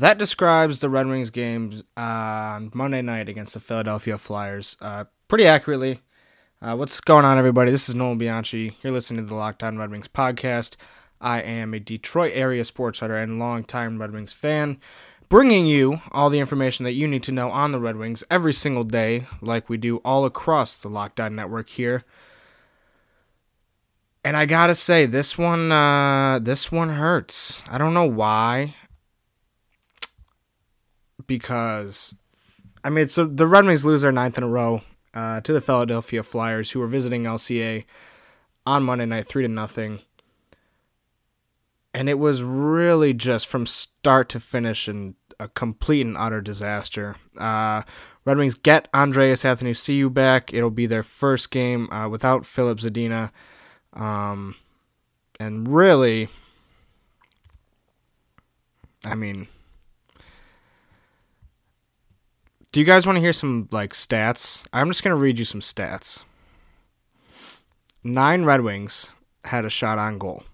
That describes the Red Wings games on Monday night against the Philadelphia Flyers pretty accurately. What's going on, everybody? This is Nolan Bianchi. You're listening to the Locked On Red Wings podcast. I am a Detroit area sports writer and longtime Red Wings fan, bringing you all the information that you need to know on the Red Wings every single day, like we do all across the Locked On Network here. And I gotta say, this one hurts. I don't know why. Because, so the Red Wings lose their ninth in a row to the Philadelphia Flyers, who were visiting LCA on Monday night, 3-0. And it was really just from start to finish and a complete and utter disaster. Red Wings get Andreas Athanasiou back. It'll be their first game without Filip Zadina. And really, do you guys want to hear some, stats? I'm just going to read you some stats. 9 Red Wings had a shot on goal.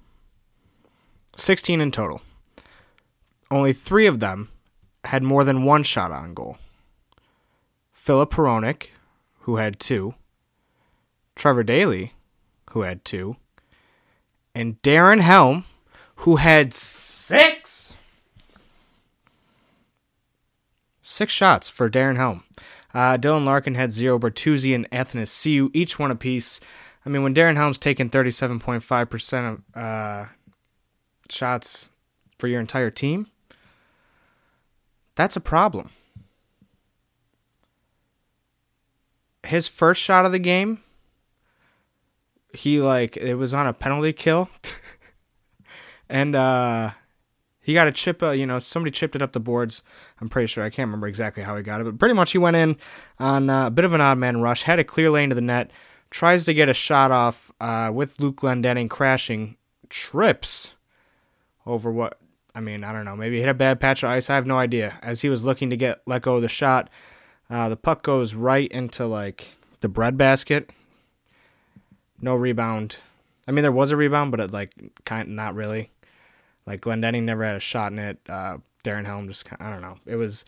16 in total. Only 3 of them had more than one shot on goal. Filip Zadina, who had 2. Trevor Daley, who had 2. And Darren Helm, who had 6. 6 shots for Darren Helm. Dylan Larkin had 0. Bertuzzi and Athanasiou, each one apiece. When Darren Helm's taking 37.5% of shots for your entire team, that's a problem. His first shot of the game, it was on a penalty kill. And, he got a chip, somebody chipped it up the boards. I'm pretty sure, I can't remember exactly how he got it, but pretty much he went in on a bit of an odd man rush, had a clear lane to the net, tries to get a shot off with Luke Glendening crashing, trips over what, I don't know, maybe hit a bad patch of ice, I have no idea. As he was looking to let go of the shot, the puck goes right into, the breadbasket. No rebound. There was a rebound, but it, kind of not really. Glendening never had a shot in it. Darren Helm just, I don't know. It was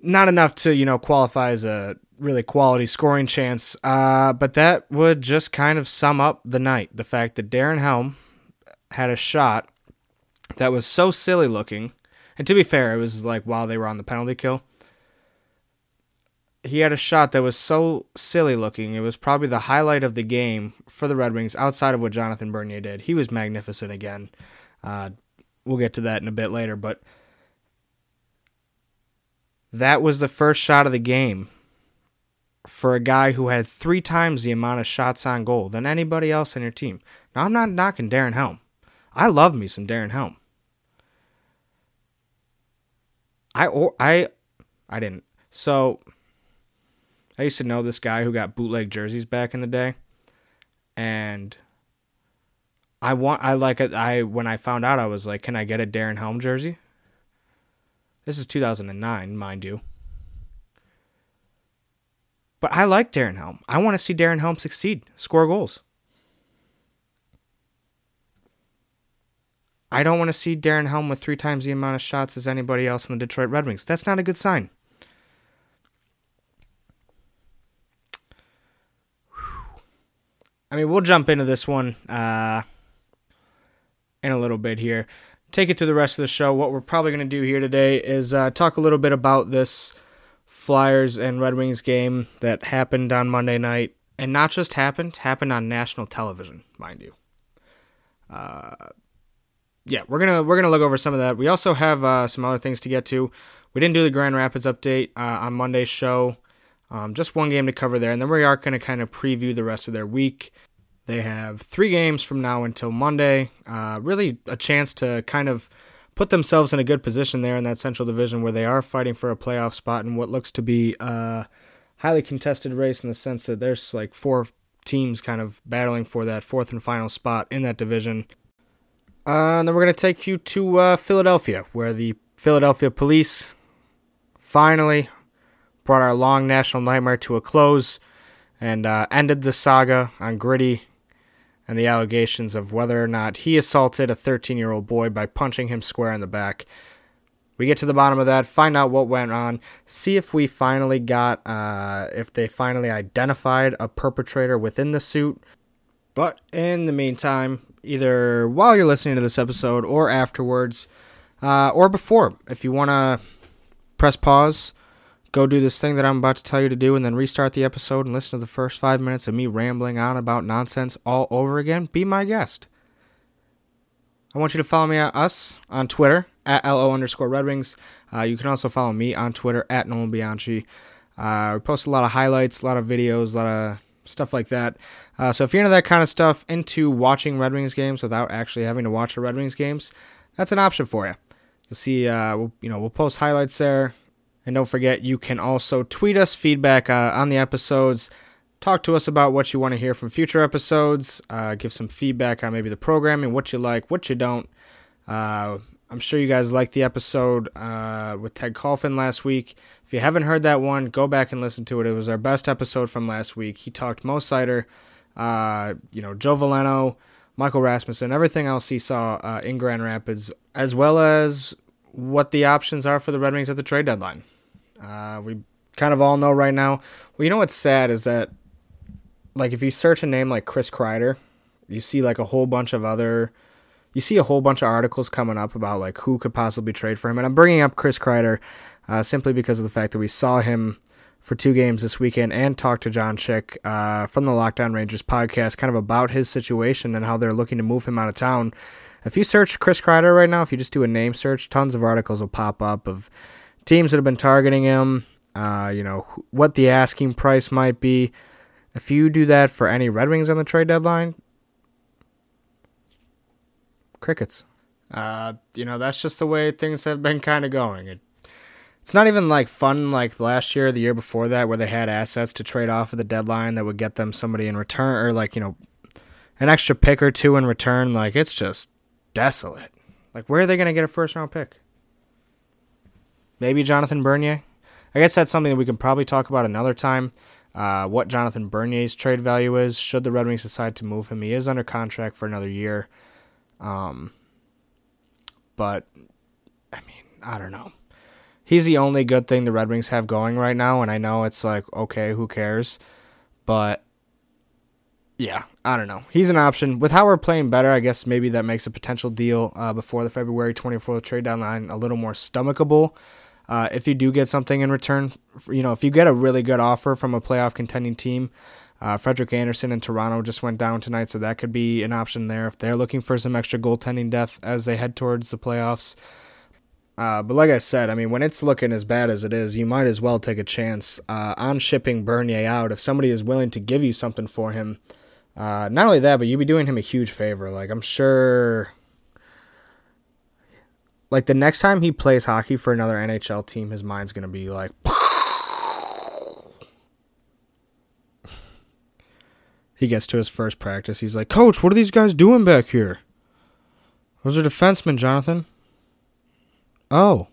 not enough to, qualify as a really quality scoring chance. But that would just kind of sum up the night. The fact that Darren Helm had a shot that was so silly looking. And to be fair, it was while they were on the penalty kill. He had a shot that was so silly looking. It was probably the highlight of the game for the Red Wings outside of what Jonathan Bernier did. He was magnificent again. We'll get to that in a bit later, but that was the first shot of the game for a guy who had 3 times the amount of shots on goal than anybody else on your team. Now, I'm not knocking Darren Helm. I love me some Darren Helm. I didn't. So, I used to know this guy who got bootleg jerseys back in the day, and when I found out, I was like, can I get a Darren Helm jersey? This is 2009, mind you. But I like Darren Helm. I want to see Darren Helm succeed, score goals. I don't want to see Darren Helm with 3 times the amount of shots as anybody else in the Detroit Red Wings. That's not a good sign. We'll jump into this one in a little bit here. Take it through the rest of the show. What we're probably going to do here today is talk a little bit about this Flyers and Red Wings game that happened on Monday night. And not just happened on national television, mind you. We're gonna look over some of that. We also have some other things to get to. We didn't do the Grand Rapids update on Monday's show. Just one game to cover there, and then we are going to kind of preview the rest of their week. They have 3 games from now until Monday. Really a chance to kind of put themselves in a good position there in that Central Division where they are fighting for a playoff spot in what looks to be a highly contested race in the sense that there's 4 teams kind of battling for that 4th and final spot in that division. And then we're going to take you to Philadelphia, where the Philadelphia police finally brought our long national nightmare to a close and ended the saga on Gritty and the allegations of whether or not he assaulted a 13-year-old boy by punching him square in the back. We get to the bottom of that, find out what went on, see if we finally got, if they finally identified a perpetrator within the suit. But in the meantime, either while you're listening to this episode or afterwards, or before, if you want to press pause, go do this thing that I'm about to tell you to do, and then restart the episode and listen to the first 5 minutes of me rambling on about nonsense all over again, be my guest. I want you to follow me at us on Twitter, at LO_Red Wings. You can also follow me on Twitter, at Nolan Bianchi. We post a lot of highlights, a lot of videos, a lot of stuff like that. So if you're into that kind of stuff, into watching Red Wings games without actually having to watch the Red Wings games, that's an option for you. You'll see, we'll post highlights there. And don't forget, you can also tweet us feedback on the episodes. Talk to us about what you want to hear from future episodes. Give some feedback on maybe the programming, what you like, what you don't. I'm sure you guys liked the episode with Ted Kulfan last week. If you haven't heard that one, go back and listen to it. It was our best episode from last week. He talked Mo Seider, Joe Veleno, Michael Rasmussen, everything else he saw in Grand Rapids, as well as what the options are for the Red Wings at the trade deadline. We kind of all know right now. Well, you know what's sad is that, like, if you search a name like Chris Kreider, you see like a whole bunch of articles coming up about like who could possibly trade for him. And I'm bringing up Chris Kreider simply because of the fact that we saw him for two games this weekend and talked to John Chick from the Locked On Rangers podcast kind of about his situation and how they're looking to move him out of town. If you search Chris Kreider right now, if you just do a name search, tons of articles will pop up of teams that have been targeting him, what the asking price might be. If you do that for any Red Wings on the trade deadline, crickets. That's just the way things have been kind of going. It's not even like fun like last year or the year before that where they had assets to trade off at the deadline that would get them somebody in return or an extra pick or two in return. Like, it's just desolate. Like, where are they going to get a first-round pick? Maybe Jonathan Bernier? I guess that's something that we can probably talk about another time, what Jonathan Bernier's trade value is. Should the Red Wings decide to move him? He is under contract for another year. But, I mean, I don't know. He's the only good thing the Red Wings have going right now, and I know it's like, okay, who cares? But, yeah, I don't know. He's an option. With how we're playing better, I guess maybe that makes a potential deal before the February 24th trade deadline a little more stomachable. If you do get something in return, if you get a really good offer from a playoff contending team, Frederick Anderson in Toronto just went down tonight, so that could be an option there if they're looking for some extra goaltending depth as they head towards the playoffs. But like I said, I mean, when it's looking as bad as it is, you might as well take a chance on shipping Bernier out. If somebody is willing to give you something for him, not only that, but you'd be doing him a huge favor. Like, I'm sure... Like, the next time he plays hockey for another NHL team, his mind's going to be like... He gets to his first practice. He's like, Coach, what are these guys doing back here? Those are defensemen, Jonathan. Oh.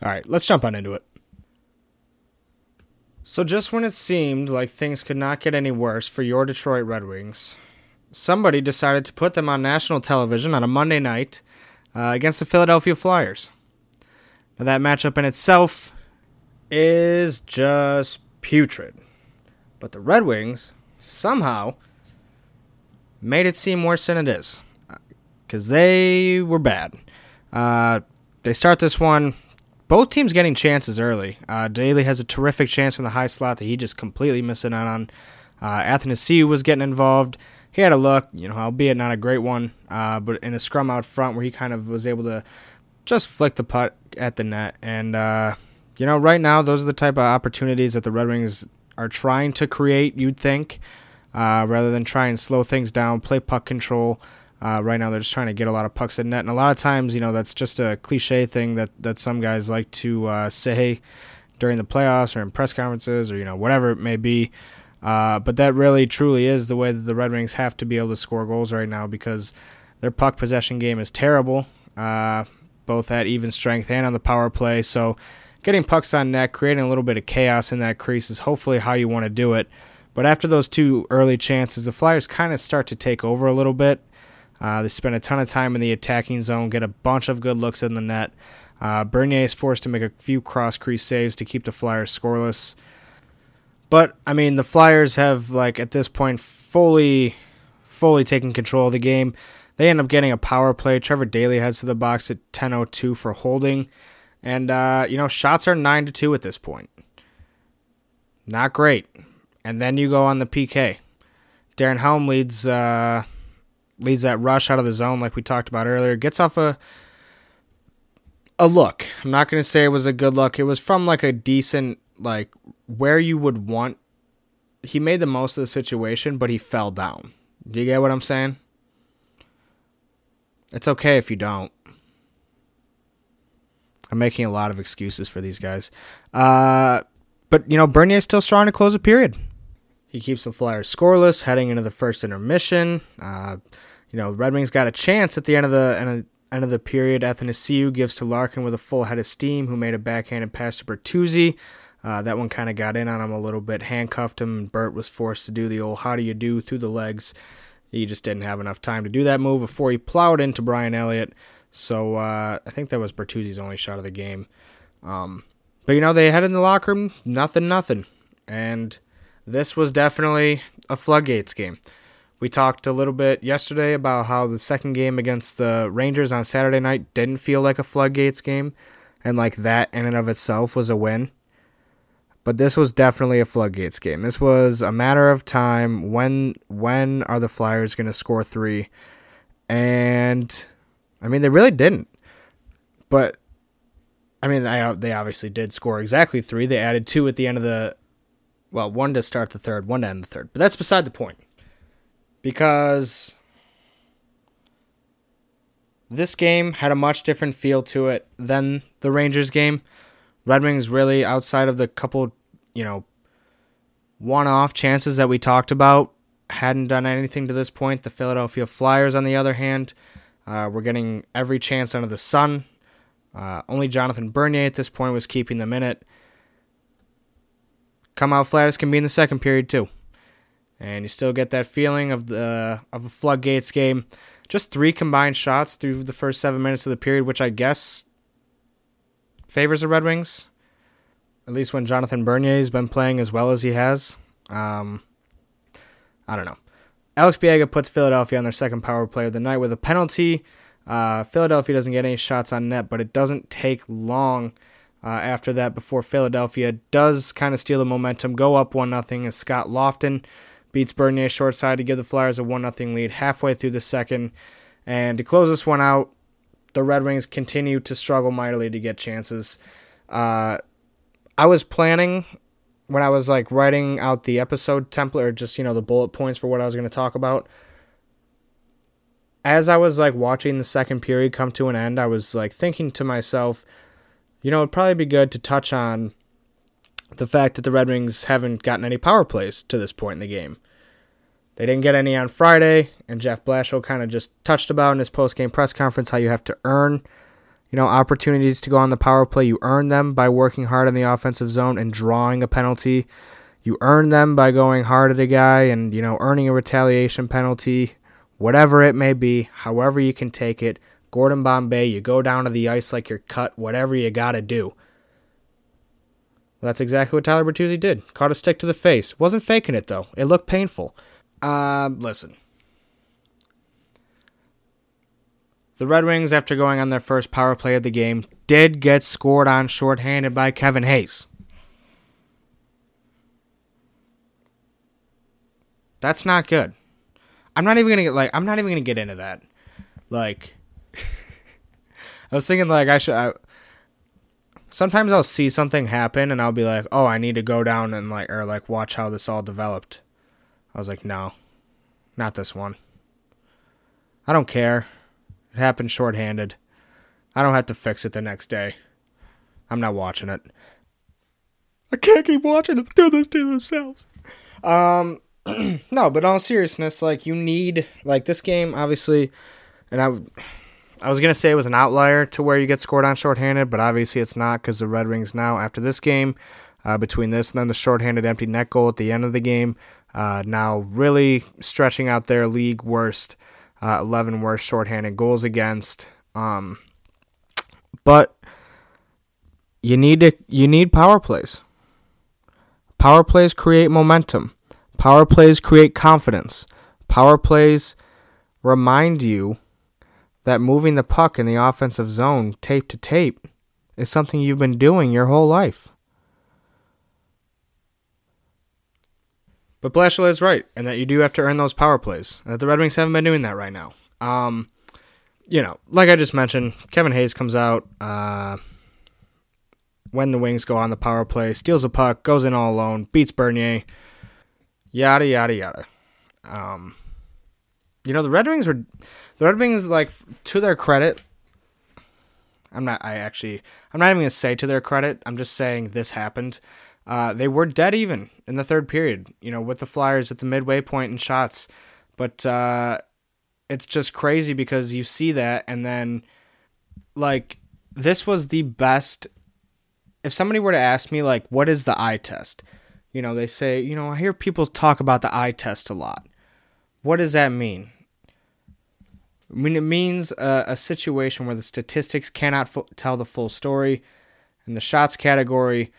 All right, let's jump on into it. So just when it seemed like things could not get any worse for your Detroit Red Wings... Somebody decided to put them on national television on a Monday night against the Philadelphia Flyers. Now, that matchup in itself is just putrid. But the Red Wings somehow made it seem worse than it is because they were bad. They start this one, both teams getting chances early. Daley has a terrific chance in the high slot that he just completely missing out on. Athanasiou was getting involved. He had a look, albeit not a great one, but in a scrum out front where he kind of was able to just flick the puck at the net. And, right now, those are the type of opportunities that the Red Wings are trying to create, you'd think, rather than try and slow things down, play puck control. Right now, they're just trying to get a lot of pucks at net. And a lot of times, that's just a cliche thing that some guys like to say during the playoffs or in press conferences or, whatever it may be. But that really, truly is the way that the Red Wings have to be able to score goals right now because their puck possession game is terrible, both at even strength and on the power play. So getting pucks on net, creating a little bit of chaos in that crease is hopefully how you want to do it. But after those two early chances, the Flyers kind of start to take over a little bit. They spend a ton of time in the attacking zone, get a bunch of good looks in the net. Bernier is forced to make a few cross-crease saves to keep the Flyers scoreless. But, I mean, the Flyers have, at this point, fully taken control of the game. They end up getting a power play. Trevor Daley heads to the box at 10:02 for holding. And, shots are 9-2 at this point. Not great. And then you go on the PK. Darren Helm leads that rush out of the zone like we talked about earlier. Gets off a look. I'm not going to say it was a good look. It was from a decent, where you would want. He made the most of the situation, but he fell down. Do you get what I'm saying? It's okay if you don't. I'm making a lot of excuses for these guys. But Bernier is still strong to close a period. He keeps the Flyers scoreless heading into the first intermission. Red Wings got a chance at the end of the period. Athanasiou gives to Larkin with a full head of steam, who made a backhanded pass to Bertuzzi. That one kind of got in on him a little bit, handcuffed him, and Bert was forced to do the old how do you do through the legs. He just didn't have enough time to do that move before he plowed into Brian Elliott. So I think that was Bertuzzi's only shot of the game. But they head in the locker room, nothing. And this was definitely a floodgates game. We talked a little bit yesterday about how the second game against the Rangers on Saturday night didn't feel like a floodgates game. And that in and of itself was a win. But this was definitely a floodgates game. This was a matter of time. When are the Flyers going to score three? And, they really didn't. But, they obviously did score exactly three. They added two at the end of one to start the third, one to end the third. But that's beside the point. Because this game had a much different feel to it than the Rangers game. Red Wings really, outside of the couple, one-off chances that we talked about, hadn't done anything to this point. The Philadelphia Flyers, on the other hand, were getting every chance under the sun. Only Jonathan Bernier at this point was keeping them in it. Come out flat as can be in the second period, too. And you still get that feeling of a floodgates game. Just three combined shots through the first 7 minutes of the period, which I guess favors the Red Wings, at least when Jonathan Bernier has been playing as well as he has. I don't know. Alex Biega puts Philadelphia on their second power play of the night with a penalty. Philadelphia doesn't get any shots on net, but it doesn't take long after that before Philadelphia does kind of steal the momentum, go up 1-0 as Scott Lofton beats Bernier short side to give the Flyers a 1-0 lead halfway through the second. And to close this one out, the Red Wings continue to struggle mightily to get chances. I was planning when I was writing out the episode template or just, the bullet points for what I was going to talk about. As I was watching the second period come to an end, I was thinking to myself, it'd probably be good to touch on the fact that the Red Wings haven't gotten any power plays to this point in the game. They didn't get any on Friday, and Jeff Blashill kind of just touched about in his post-game press conference how you have to earn, opportunities to go on the power play. You earn them by working hard in the offensive zone and drawing a penalty. You earn them by going hard at a guy and, earning a retaliation penalty, whatever it may be, however you can take it. Gordon Bombay, you go down to the ice like you're cut, whatever you got to do. That's exactly what Tyler Bertuzzi did. Caught a stick to the face. Wasn't faking it, though. It looked painful. Listen. The Red Wings, after going on their first power play of the game, did get scored on shorthanded by Kevin Hayes. That's not good. I'm not even gonna get into that. I was thinking sometimes I'll see something happen and I'll be like, oh, I need to go down and watch how this all developed. I was like, no, not this one. I don't care. It happened shorthanded. I don't have to fix it the next day. I'm not watching it. I can't keep watching them do this to themselves. No, but in all seriousness, you need, this game, obviously, and I was going to say it was an outlier to where you get scored on shorthanded, but obviously it's not because the Red Wings now, after this game, between this and then the shorthanded empty net goal at the end of the game, now really stretching out their league worst 11 worst shorthanded goals against. But you need power plays. Power plays create momentum. Power plays create confidence. Power plays remind you that moving the puck in the offensive zone tape to tape is something you've been doing your whole life. But Blashill is right, and that you do have to earn those power plays, and that the Red Wings haven't been doing that right now. Like I just mentioned, Kevin Hayes comes out when the Wings go on the power play, steals a puck, goes in all alone, beats Bernier, yada, yada, yada. The Red Wings, like, to their credit, I'm not even going to say to their credit, I'm just saying this happened. They were dead even in the third period, with the Flyers at the midway point in shots. But it's just crazy because you see that, and then, like, this was the best. If somebody were to ask me, like, what is the eye test? They say, I hear people talk about the eye test a lot. What does that mean? I mean, it means a situation where the statistics cannot tell the full story, and the shots category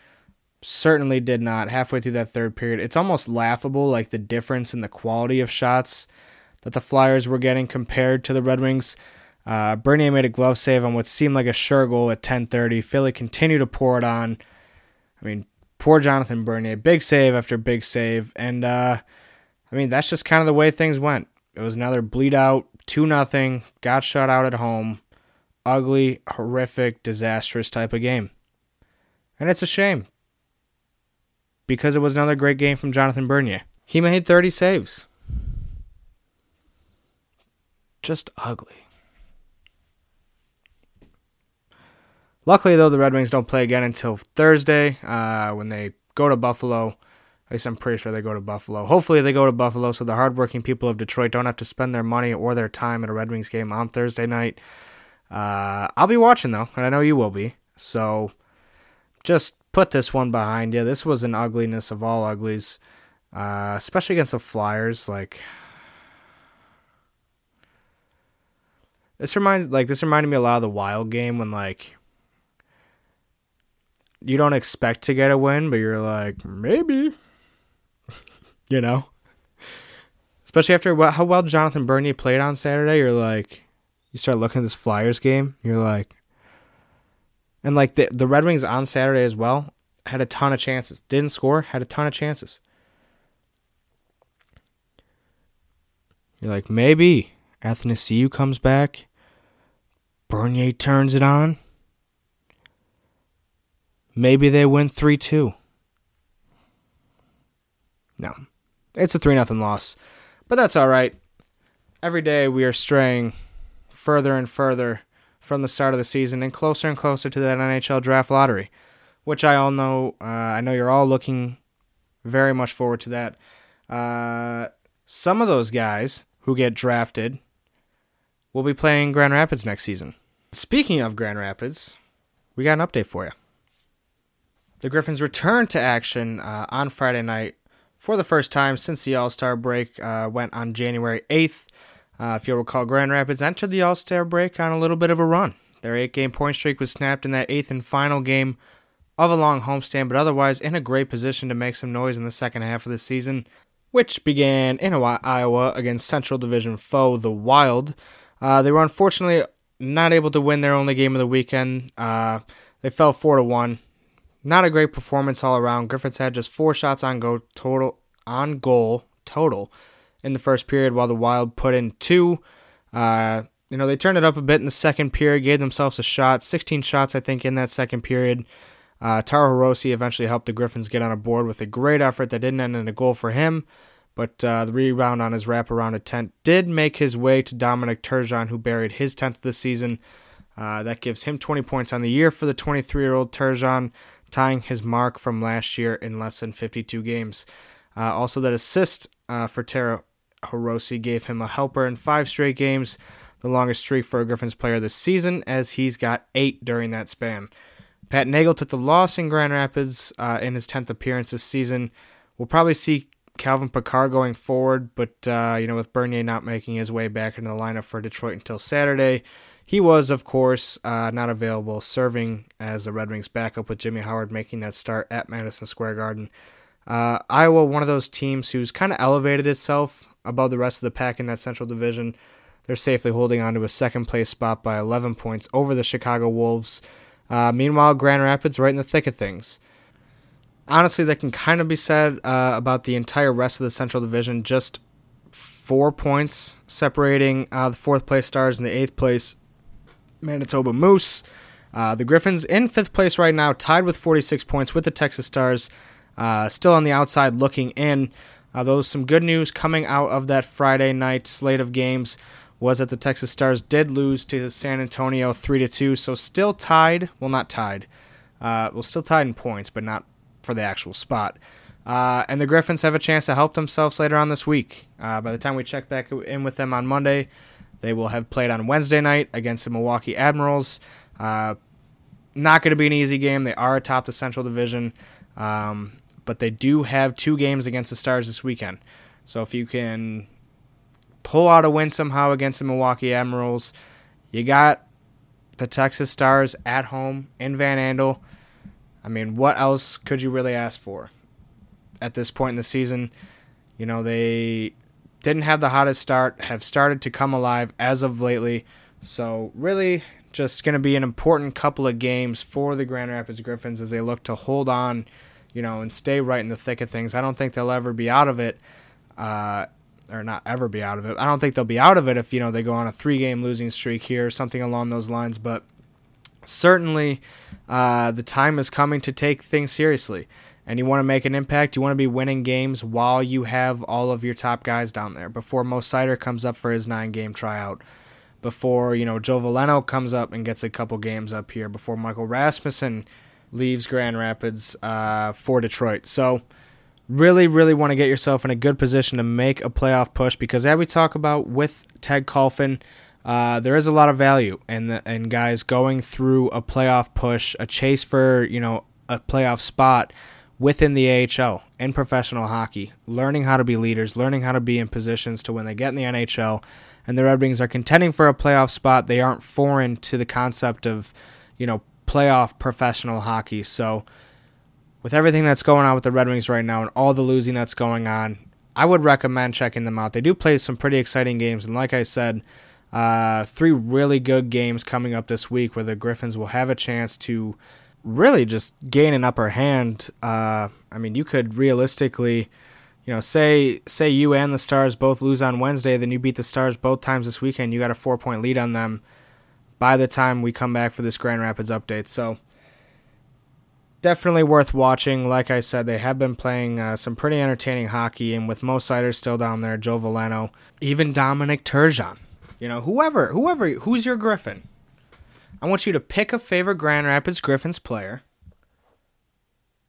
certainly did not halfway through that third period. It's almost laughable, like the difference in the quality of shots that the Flyers were getting compared to the Red Wings. Bernier made a glove save on what seemed like a sure goal at 10:30. Philly continued to pour it on. I mean, poor Jonathan Bernier. Big save after big save. And, that's just kind of the way things went. It was another bleed out, 2-0, got shut out at home. Ugly, horrific, disastrous type of game. And it's a shame, because it was another great game from Jonathan Bernier. He made 30 saves. Just ugly. Luckily, though, the Red Wings don't play again until Thursday when they go to Buffalo. At least I'm pretty sure they go to Buffalo. Hopefully they go to Buffalo so the hardworking people of Detroit don't have to spend their money or their time at a Red Wings game on Thursday night. I'll be watching, though, and I know you will be. So just put this one behind you. This was an ugliness of all uglies, especially against the Flyers. This reminded me a lot of the Wild game when, you don't expect to get a win, but you're like, maybe, Especially after how well Jonathan Bernier played on Saturday, you're like, you start looking at this Flyers game, you're like, and the Red Wings on Saturday as well had a ton of chances. Didn't score, had a ton of chances. You're like, maybe Athanasiou comes back. Bernier turns it on. Maybe they win 3-2. No. It's a 3-0 loss. But that's all right. Every day we are straying further and further from the start of the season and closer and closer to that NHL draft lottery, which I know you're all looking very much forward to that. Some of those guys who get drafted will be playing Grand Rapids next season. Speaking of Grand Rapids, we got an update for you. The Griffins returned to action on Friday night for the first time since the All-Star break went on January 8th. If you'll recall, Grand Rapids entered the All-Star break on a little bit of a run. Their 8-game point streak was snapped in that 8th and final game of a long homestand, but otherwise in a great position to make some noise in the second half of the season, which began in Iowa against Central Division foe, the Wild. They were unfortunately not able to win their only game of the weekend. They fell 4-1. Not a great performance all around. Griffins had just 4 shots on goal total. In the first period, while the Wild put in 2. They turned it up a bit in the second period, gave themselves a shot. 16 shots, I think, in that second period. Taro Hirose eventually helped the Griffins get on a board with a great effort that didn't end in a goal for him, but the rebound on his wraparound attempt did make his way to Dominic Turgeon, who buried his 10th of the season. That gives him 20 points on the year for the 23-year-old Turgeon, tying his mark from last year in less than 52 games. Also, that assist for Taro Hirose gave him a helper in 5 straight games, the longest streak for a Griffins player this season, as he's got 8 during that span. Pat Nagel took the loss in Grand Rapids in his 10th appearance this season. We'll probably see Calvin Picard going forward, but with Bernier not making his way back into the lineup for Detroit until Saturday, he was, of course, not available, serving as the Red Wings backup with Jimmy Howard making that start at Madison Square Garden. Iowa, one of those teams who's kind of elevated itself above the rest of the pack in that Central Division. They're safely holding on to a second-place spot by 11 points over the Chicago Wolves. Meanwhile, Grand Rapids right in the thick of things. Honestly, that can kind of be said about the entire rest of the Central Division. Just 4 points separating the fourth-place Stars and the eighth-place Manitoba Moose. The Griffins in fifth place right now, tied with 46 points with the Texas Stars. Still on the outside looking in. Though some good news coming out of that Friday night slate of games was that the Texas Stars did lose to San Antonio 3-2, so still tied. Well, not tied. Still tied in points, but not for the actual spot. And the Griffins have a chance to help themselves later on this week. By the time we check back in with them on Monday, they will have played on Wednesday night against the Milwaukee Admirals. Not going to be an easy game. They are atop the Central Division. But they do have two games against the Stars this weekend. So if you can pull out a win somehow against the Milwaukee Admirals, you got the Texas Stars at home in Van Andel. I mean, what else could you really ask for at this point in the season? You know, they didn't have the hottest start, have started to come alive as of lately. So really just going to be an important couple of games for the Grand Rapids Griffins as they look to hold on, and stay right in the thick of things. I don't think they'll ever be out of it, or not ever be out of it. I don't think they'll be out of it if, they go on a three-game losing streak here or something along those lines. But certainly the time is coming to take things seriously. And you want to make an impact. You want to be winning games while you have all of your top guys down there. Before Mo Seider comes up for his 9-game tryout. Before, Joe Veleno comes up and gets a couple games up here. Before Michael Rasmussen leaves Grand Rapids for Detroit. So really, really want to get yourself in a good position to make a playoff push because as we talk about with Ted Kulfan, there is a lot of value in guys going through a playoff push, a chase for, a playoff spot within the AHL in professional hockey, learning how to be leaders, learning how to be in positions to when they get in the NHL and the Red Wings are contending for a playoff spot. They aren't foreign to the concept of, playoff professional hockey. So with everything that's going on with the Red Wings right now and all the losing that's going on, I would recommend checking them out. They do play some pretty exciting games. And like I said, three really good games coming up this week where the Griffins will have a chance to really just gain an upper hand. You could realistically, say you and the Stars both lose on Wednesday, then you beat the Stars both times this weekend. You got a 4-point lead on them by the time we come back for this Grand Rapids update. So definitely worth watching. Like I said, they have been playing some pretty entertaining hockey, and with Mo Seider still down there, Joe Veleno, even Dominic Turgeon, whoever, who's your Griffin? I want you to pick a favorite Grand Rapids Griffins player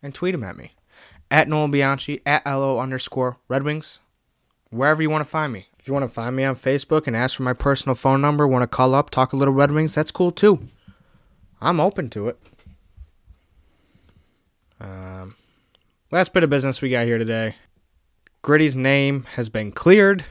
and tweet him at me, at Nolan Bianchi, at @LO_Red Wings, wherever you want to find me. If you want to find me on Facebook and ask for my personal phone number, want to call up, talk a little Red Wings, that's cool too. I'm open to it. Last bit of business we got here today. Gritty's name has been cleared.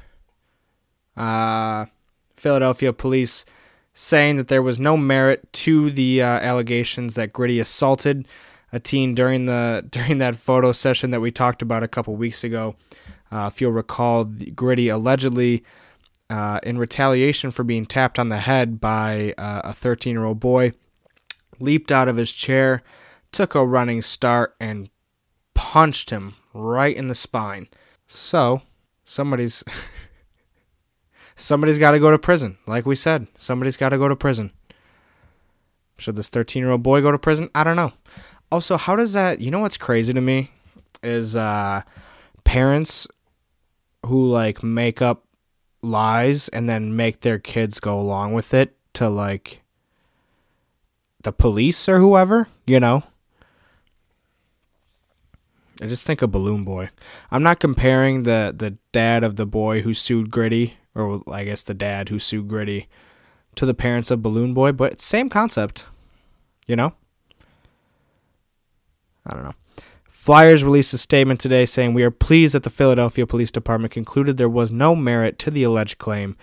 Philadelphia police saying that there was no merit to the allegations that Gritty assaulted a teen during that photo session that we talked about a couple weeks ago. If you'll recall, Gritty allegedly, in retaliation for being tapped on the head by a 13-year-old boy, leaped out of his chair, took a running start, and punched him right in the spine. So, somebody's got to go to prison. Like we said, somebody's got to go to prison. Should this 13-year-old boy go to prison? I don't know. Also, how does that... what's crazy to me is parents who make up lies and then make their kids go along with it to the police or whoever, I just think of Balloon Boy. I'm not comparing the dad of the boy who sued Gritty, or I guess the dad who sued Gritty, to the parents of Balloon Boy, but same concept. I don't know. Flyers released a statement today saying, "We are pleased that the Philadelphia Police Department concluded there was no merit to the alleged claim.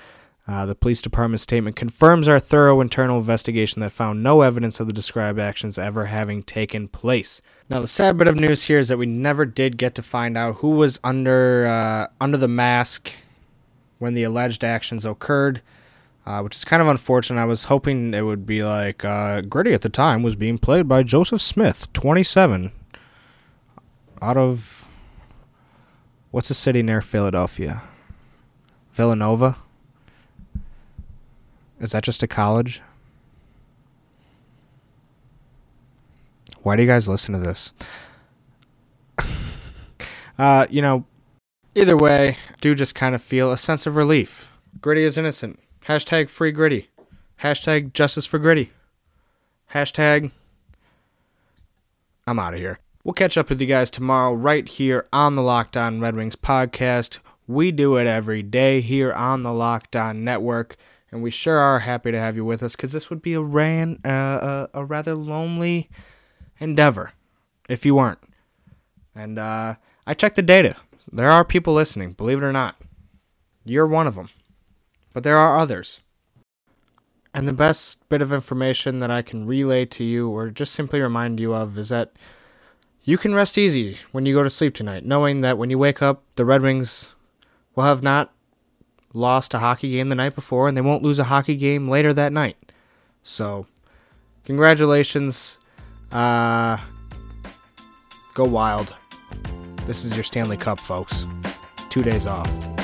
The police department's statement confirms our thorough internal investigation that found no evidence of the described actions ever having taken place." Now, the sad bit of news here is that we never did get to find out who was under the mask when the alleged actions occurred, which is kind of unfortunate. I was hoping it would be like Gritty at the time was being played by Joseph Smith, 27, out of what's a city near Philadelphia? Villanova? Is that just a college? Why do you guys listen to this? Either way, I do just kind of feel a sense of relief. Gritty is innocent. Hashtag free Gritty. Hashtag justice for Gritty. Hashtag I'm out of here. We'll catch up with you guys tomorrow right here on the Locked On Red Wings podcast. We do it every day here on the Locked On Network. And we sure are happy to have you with us, because this would be a rather lonely endeavor if you weren't. And I checked the data. There are people listening, believe it or not. You're one of them. But there are others. And the best bit of information that I can relay to you, or just simply remind you of, is that you can rest easy when you go to sleep tonight, knowing that when you wake up, the Red Wings will have not lost a hockey game the night before, and they won't lose a hockey game later that night. So, congratulations. Go wild. This is your Stanley Cup, folks. 2 days off.